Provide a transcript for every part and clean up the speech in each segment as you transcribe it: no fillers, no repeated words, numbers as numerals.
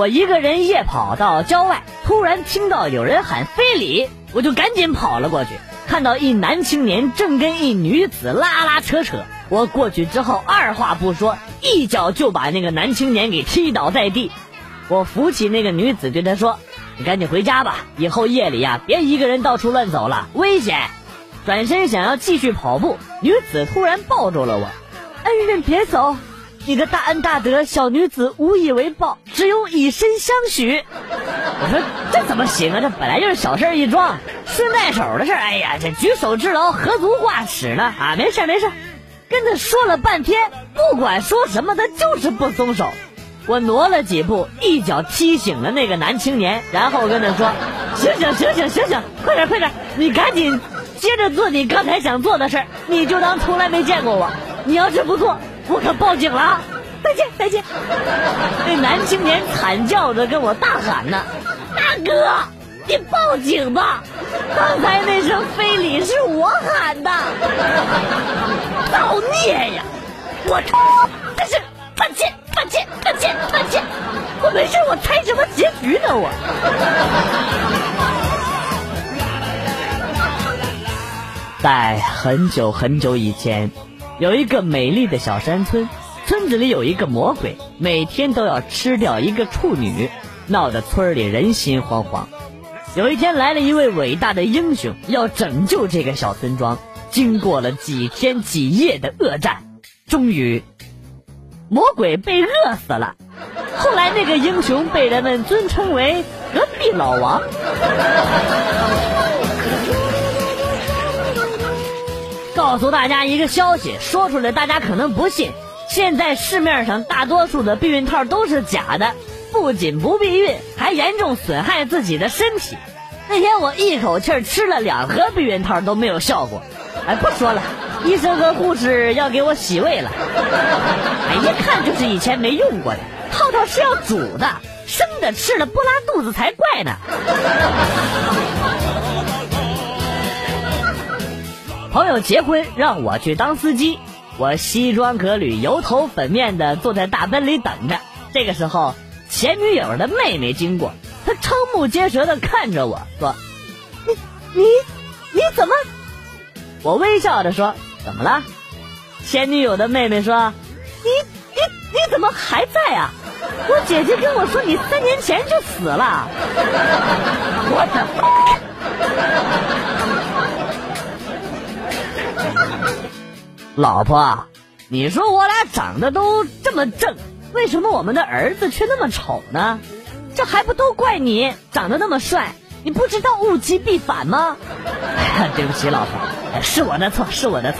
我一个人夜跑到郊外，突然听到有人喊非礼，我就赶紧跑了过去，看到一男青年正跟一女子拉拉扯扯，我过去之后二话不说，一脚就把那个男青年给踢倒在地。我扶起那个女子，对她说，你赶紧回家吧，以后夜里啊别一个人到处乱走了，危险。转身想要继续跑步，女子突然抱住了我，恩人别走，你的大恩大德小女子无以为报，只有以身相许。我说这怎么行啊，这本来就是小事一桩，顺带手的事，哎呀，这举手之劳何足挂齿呢啊，没事没事。跟他说了半天，不管说什么他就是不松手，我挪了几步，一脚踢醒了那个男青年，然后跟他说，醒醒醒醒醒醒，快点快点，你赶紧接着做你刚才想做的事，你就当从来没见过我，你要是不做我可报警了，再见再见。那男青年惨叫着跟我大喊呢，大哥你报警吧，刚才那声非礼是我喊的。造孽呀，我这是叛奸叛奸叛奸叛奸，我没事我猜什么结局呢我。在很久很久以前，有一个美丽的小山村，村子里有一个魔鬼，每天都要吃掉一个处女，闹得村里人心惶惶。有一天来了一位伟大的英雄，要拯救这个小村庄。经过了几天几夜的恶战，终于魔鬼被饿死了。后来那个英雄被人们尊称为隔壁老王。告诉大家一个消息，说出来大家可能不信，现在市面上大多数的避孕套都是假的，不仅不避孕，还严重损害自己的身体。那天我一口气吃了2盒避孕套都没有效果，哎，不说了，医生和护士要给我洗胃了。哎，一看就是以前没用过的，套套是要煮的，生的吃了不拉肚子才怪呢。朋友结婚让我去当司机，我西装革履油头粉面的坐在大奔里等着。这个时候前女友的妹妹经过，她瞠目结舌的看着我说，你怎么？我微笑着说，怎么了？前女友的妹妹说，你怎么还在啊？我姐姐跟我说你3年前就死了。我老婆，你说我俩长得都这么正，为什么我们的儿子却那么丑呢？这还不都怪你长得那么帅，你不知道物极必反吗？哎呀，对不起老婆，是我的错是我的错。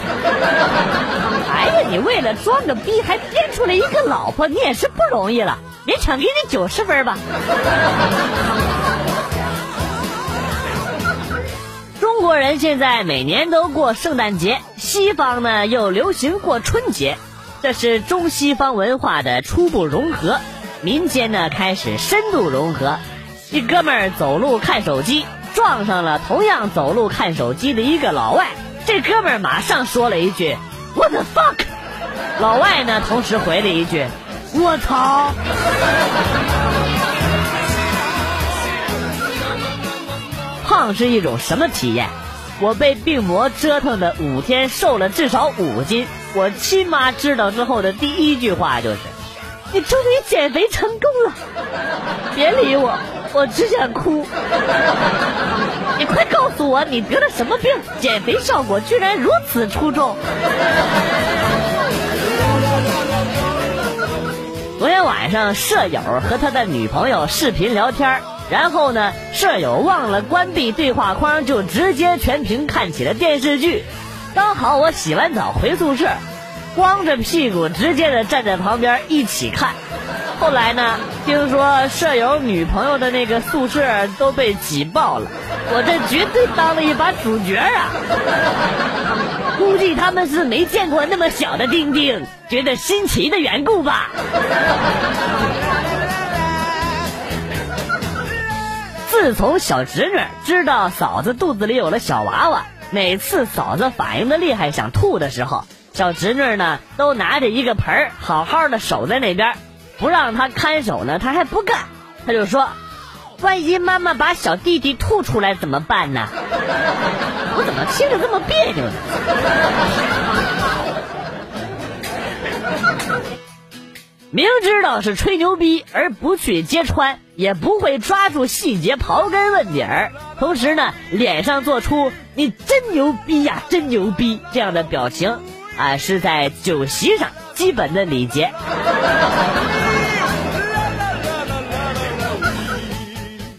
哎呀，你为了装个逼还编出来一个老婆，你也是不容易了，勉强给你90分吧。中国人现在每年都过圣诞节，西方呢又流行过春节，这是中西方文化的初步融合，民间呢开始深度融合。一哥们儿走路看手机，撞上了同样走路看手机的一个老外，这哥们儿马上说了一句 What the fuck， 老外呢同时回了一句我操。胖是一种什么体验？我被病魔折腾的5天瘦了至少5斤，我亲妈知道之后的第一句话就是，你终于减肥成功了。别理我，我只想哭。你快告诉我你得了什么病，减肥效果居然如此出众。昨天晚上舍友和他的女朋友视频聊天，然后呢舍友忘了关闭对话框，就直接全屏看起了电视剧。刚好我洗完澡回宿舍，光着屁股直接的站在旁边一起看。后来呢听说舍友女朋友的那个宿舍都被挤爆了，我这绝对当了一把主角啊。估计他们是没见过那么小的丁丁，觉得新奇的缘故吧。自从小侄女知道嫂子肚子里有了小娃娃，每次嫂子反应的厉害想吐的时候，小侄女呢都拿着一个盆好好的守在那边，不让她看守呢她还不干，他就说，万一妈妈把小弟弟吐出来怎么办呢？我怎么听着这么别扭呢？明知道是吹牛逼而不去揭穿，也不会抓住细节刨根问底儿，同时呢脸上做出你真牛逼呀、真牛逼这样的表情啊，是在酒席上基本的礼节。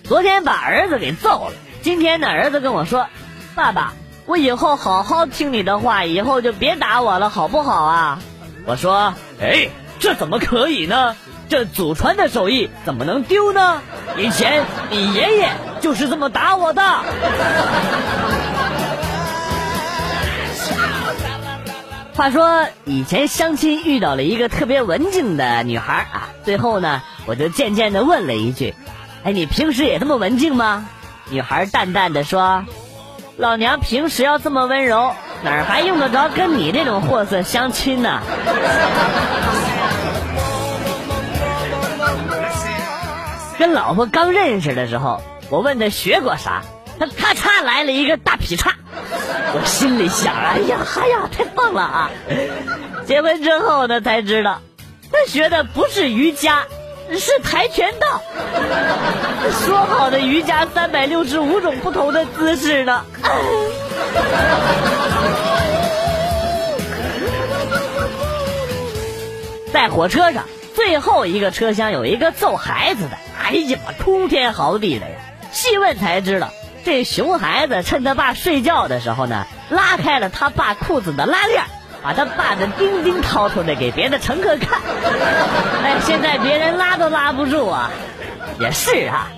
昨天把儿子给揍了，今天呢儿子跟我说，爸爸，我以后好好听你的话，以后就别打我了好不好啊？我说，哎，这怎么可以呢？这祖传的手艺怎么能丢呢？以前你爷爷就是这么打我的。话说以前相亲遇到了一个特别文静的女孩啊，最后呢我就渐渐的问了一句，哎，你平时也这么文静吗？女孩淡淡的说，老娘平时要这么温柔，哪儿还用得着跟你这种货色相亲呢？跟老婆刚认识的时候，我问她学过啥，她咔嚓来了一个大劈叉，我心里想，哎呀哈呀，太棒了啊！结婚之后呢，才知道她学的不是瑜伽，是跆拳道。说好的瑜伽365种不同的姿势呢？在火车上最后一个车厢有一个揍孩子的，哎呀，哭天嚎地的呀！细问才知道，这熊孩子趁他爸睡觉的时候呢，拉开了他爸裤子的拉链，把他爸的丁丁掏出来给别的乘客看。哎，现在别人拉都拉不住啊！也是啊，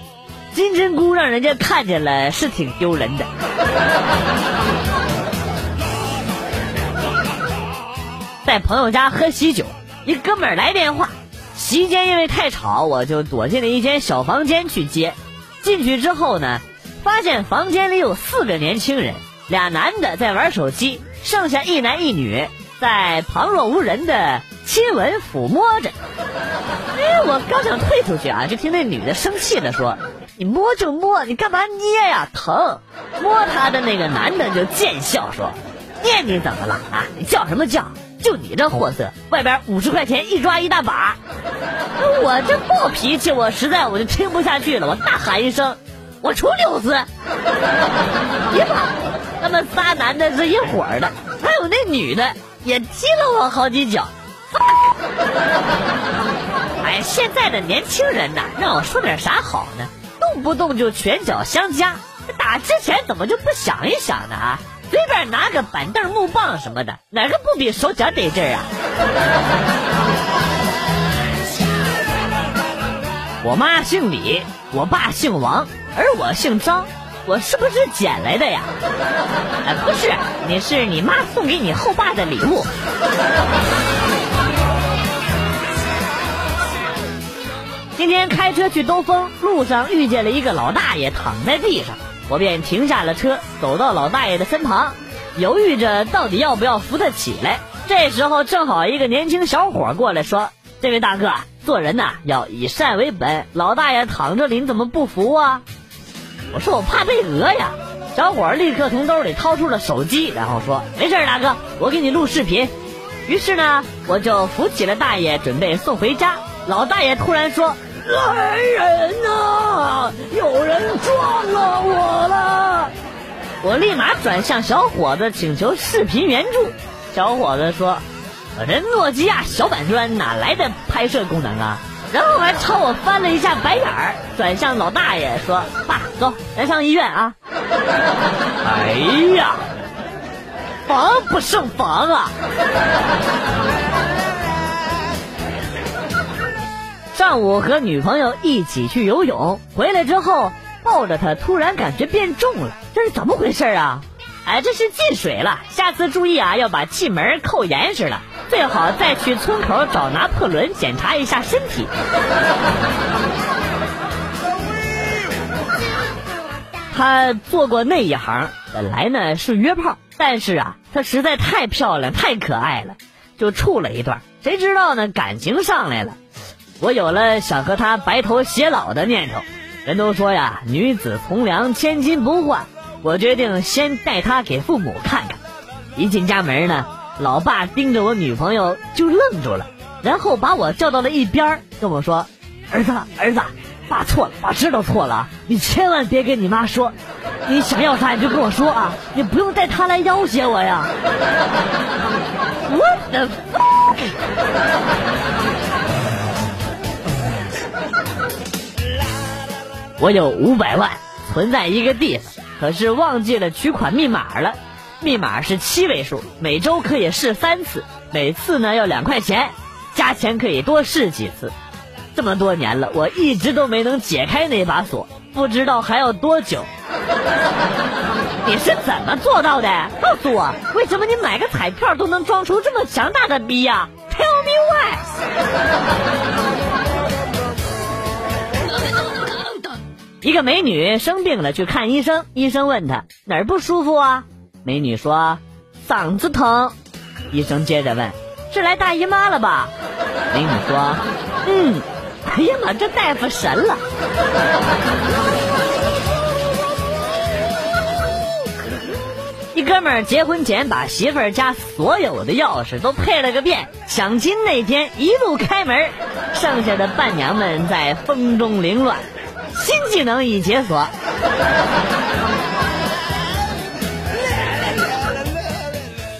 金针菇让人家看见了是挺丢人的。在朋友家喝喜酒，一哥们儿来电话，席间因为太吵，我就躲进了一间小房间去接。进去之后呢，发现房间里有4个年轻人，俩男的在玩手机，剩下一男一女在旁若无人的亲吻抚摸着。哎，我刚想退出去啊，就听那女的生气的说，你摸就摸，你干嘛捏呀、疼。摸她的那个男的就贱笑说，捏你怎么了啊？你叫什么叫？就你这货色，外边50块钱一抓一大把。我这暴脾气，我就听不下去了，我大喊一声，我出溜子。别跑！他们仨男的是一伙的，还有那女的也踢了我好几脚。哎，现在的年轻人呐、让我说点啥好呢？动不动就拳脚相加，打之前怎么就不想一想呢啊？随便拿个板凳、木棒什么的，哪个不比手脚得劲啊？我妈姓李，我爸姓王，而我姓张，我是不是捡来的呀？不是，你是你妈送给你后爸的礼物。今天开车去兜风，路上遇见了一个老大爷躺在地上，我便停下了车，走到老大爷的身旁，犹豫着到底要不要扶他起来。这时候正好一个年轻小伙过来说，这位大哥，做人呐要以善为本，老大爷躺这里你怎么不扶啊？我说我怕被讹呀。小伙立刻从兜里掏出了手机，然后说，没事大哥，我给你录视频。于是呢我就扶起了大爷，准备送回家。老大爷突然说，来人呐，有人撞了我了。我立马转向小伙子请求视频援助。小伙子说，我这诺基亚小板砖哪来的拍摄功能啊？然后还朝我翻了一下白眼儿，转向老大爷说，爸，走，咱上医院啊。哎呀，防不胜防啊。上午和女朋友一起去游泳，回来之后抱着她，突然感觉变重了，这是怎么回事啊？哎，这是进水了，下次注意啊，要把气门扣严实了，最好再去村口找拿破仑检查一下身体。她做过那一行，本来呢是约炮，但是啊她实在太漂亮太可爱了，就处了一段，谁知道呢感情上来了，我有了想和她白头偕老的念头。人都说呀，女子从良，千金不换。我决定先带她给父母看看。一进家门呢，老爸盯着我女朋友就愣住了，然后把我叫到了一边，跟我说：“儿子，爸错了，爸知道错了，你千万别跟你妈说，你想要她你就跟我说啊，你不用带她来要挟我呀。”What the fuck？ 我有500万存在一个地方。可是忘记了取款密码了，密码是7位数，每周可以试3次，每次呢要2块钱，加钱可以多试几次。这么多年了，我一直都没能解开那把锁，不知道还要多久。你是怎么做到的？告诉我，为什么你买个彩票都能装出这么强大的逼呀？ Tell me why！一个美女生病了去看医生，医生问她哪儿不舒服啊？美女说嗓子疼。医生接着问是来大姨妈了吧？美女说嗯。哎呀妈，这大夫神了。一哥们儿结婚前把媳妇儿家所有的钥匙都配了个遍，相亲那天一路开门，剩下的伴娘们在风中凌乱。新技能已解锁。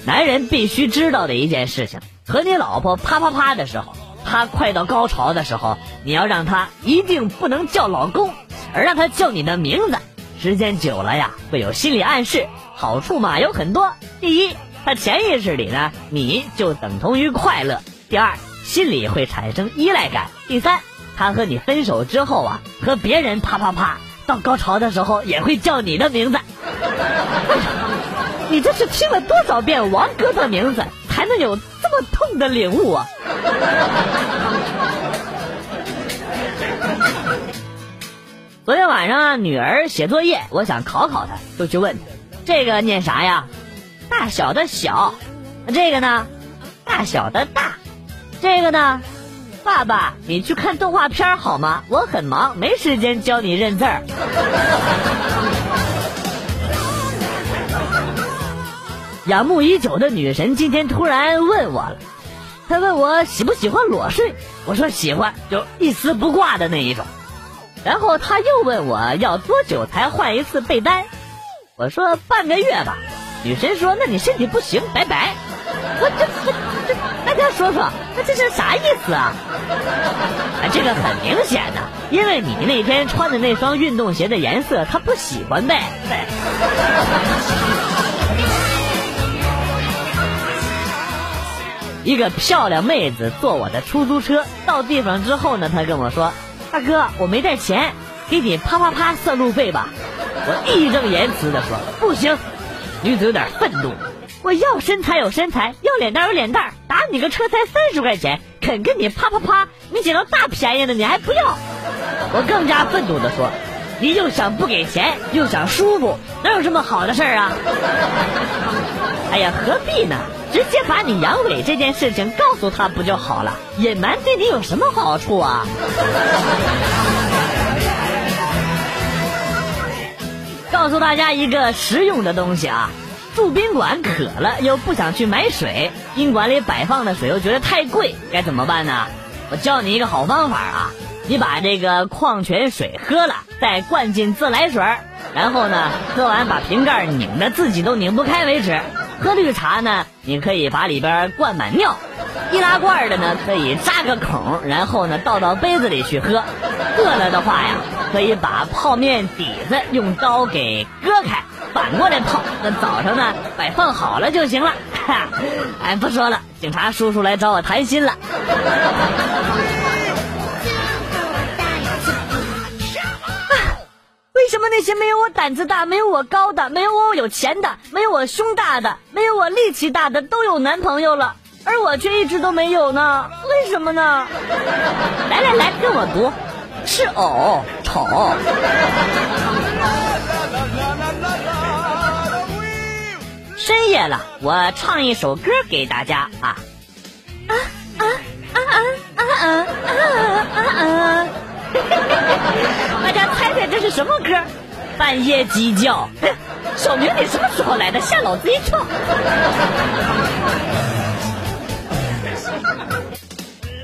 男人必须知道的一件事情，和你老婆啪啪啪的时候，她快到高潮的时候，你要让她一定不能叫老公，而让她叫你的名字。时间久了呀，会有心理暗示，好处嘛有很多。第一，她潜意识里呢，你就等同于快乐。第二，心里会产生依赖感。第三，他和你分手之后啊，和别人啪啪啪，到高潮的时候也会叫你的名字。哎呀，你这是听了多少遍王哥的名字才能有这么痛的领悟啊？昨天晚上啊，女儿写作业，我想考考她，就去问她这个念啥呀？大小的小。这个呢？大小的大。这个呢？爸爸，你去看动画片好吗？我很忙，没时间教你认字儿。仰慕已久的女神今天突然问我了，她问我喜不喜欢裸睡，我说喜欢，就一丝不挂的那一种。然后她又问我要多久才换一次被单，我说半个月吧。女神说那你身体不行，拜拜。我这大家说说，那这是啥意思啊？这个很明显的，因为你那天穿的那双运动鞋的颜色他不喜欢呗。一个漂亮妹子坐我的出租车到地方之后呢，她跟我说大哥我没带钱，给你啪啪啪算路费吧。我义正言辞的说不行。女子有点愤怒，我要身材有身材，要脸蛋有脸蛋，打你个车才30块钱，肯跟你啪啪啪，你捡到大便宜的你还不要。我更加愤怒的说你又想不给钱又想舒服，哪有什么好的事儿啊？哎呀，何必呢？直接把你阳痿这件事情告诉他不就好了，隐瞒对你有什么好处啊？告诉大家一个实用的东西啊，住宾馆渴了又不想去买水，宾馆里摆放的水又觉得太贵，该怎么办呢？我教你一个好方法啊，你把这个矿泉水喝了，再灌进自来水，然后呢喝完把瓶盖拧着自己都拧不开为止。喝绿茶呢，你可以把里边灌满尿，易拉罐的呢可以扎个孔，然后呢倒到杯子里去喝。饿了的话呀，可以把泡面底子用刀给割开，反过来泡，那早上呢摆放好了就行了。哎，不说了，警察叔叔来找我谈心了。为什么那些没有我胆子大，没有我高的，没有我有钱的，没有我胸大的，没有我力气大的都有男朋友了，而我却一直都没有呢？为什么呢？来，跟我读，是偶丑。深夜了，我唱一首歌给大家啊。什么歌？半夜鸡叫，小明你什么时候来的？吓老子一跳！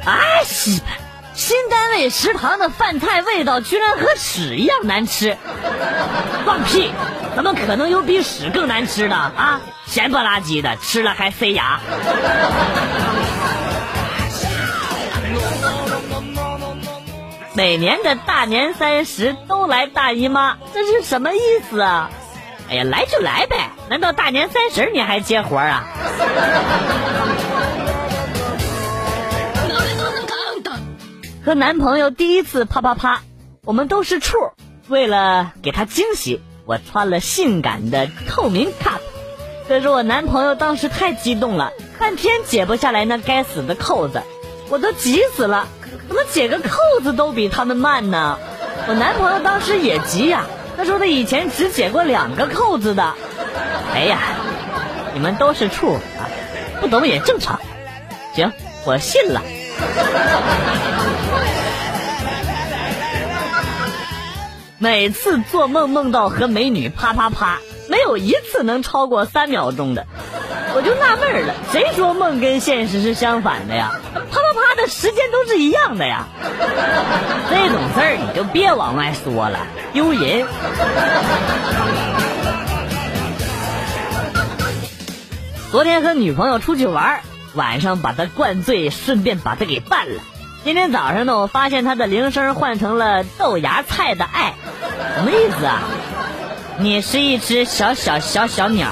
哎西吧，新单位食堂的饭菜味道居然和屎一样难吃！放屁！怎么可能有比屎更难吃的啊？咸不拉几的，吃了还塞牙。每年的大年三十都来大姨妈，这是什么意思啊？哎呀，来就来呗，难道大年三十你还接活啊？和男朋友第一次啪啪啪，我们都是处，为了给他惊喜，我穿了性感的透明 cup， 可是我男朋友当时太激动了，半天解不下来那该死的扣子，我都急死了。怎么解个扣子都比他们慢呢？我男朋友当时也急呀，他说他以前只解过2个扣子的。哎呀，你们都是处啊，不懂也正常。行，我信了。每次做梦梦到和美女啪啪啪，没有一次能超过3秒钟的。我就纳闷了，谁说梦跟现实是相反的呀？啪啪啪的时间都是一样的呀。这种事儿你就别往外说了，丢人。昨天和女朋友出去玩，晚上把她灌醉，顺便把她给办了。今天早上呢，我发现她的铃声换成了豆芽菜的爱，什么意思啊？你是一只小鸟。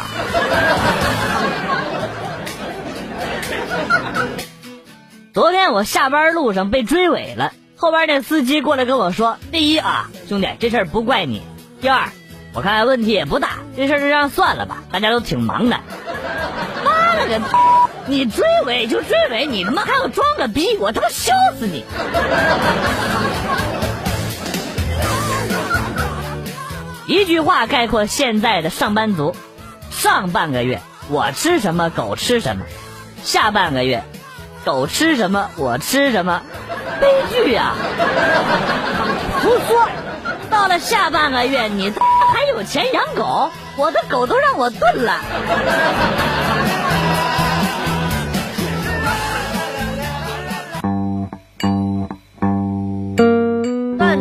昨天我下班路上被追尾了，后边那司机过来跟我说，第一啊，兄弟，这事儿不怪你，第二，我看问题也不大，这事儿就让算了吧，大家都挺忙的。妈了个，你追尾就追尾，你他妈还要装个逼，我他妈笑死你。一句话概括现在的上班族，上半个月我吃什么狗吃什么，下半个月狗吃什么我吃什么，悲剧啊！胡说，到了下半个月你还有钱养狗，我的狗都让我炖了。段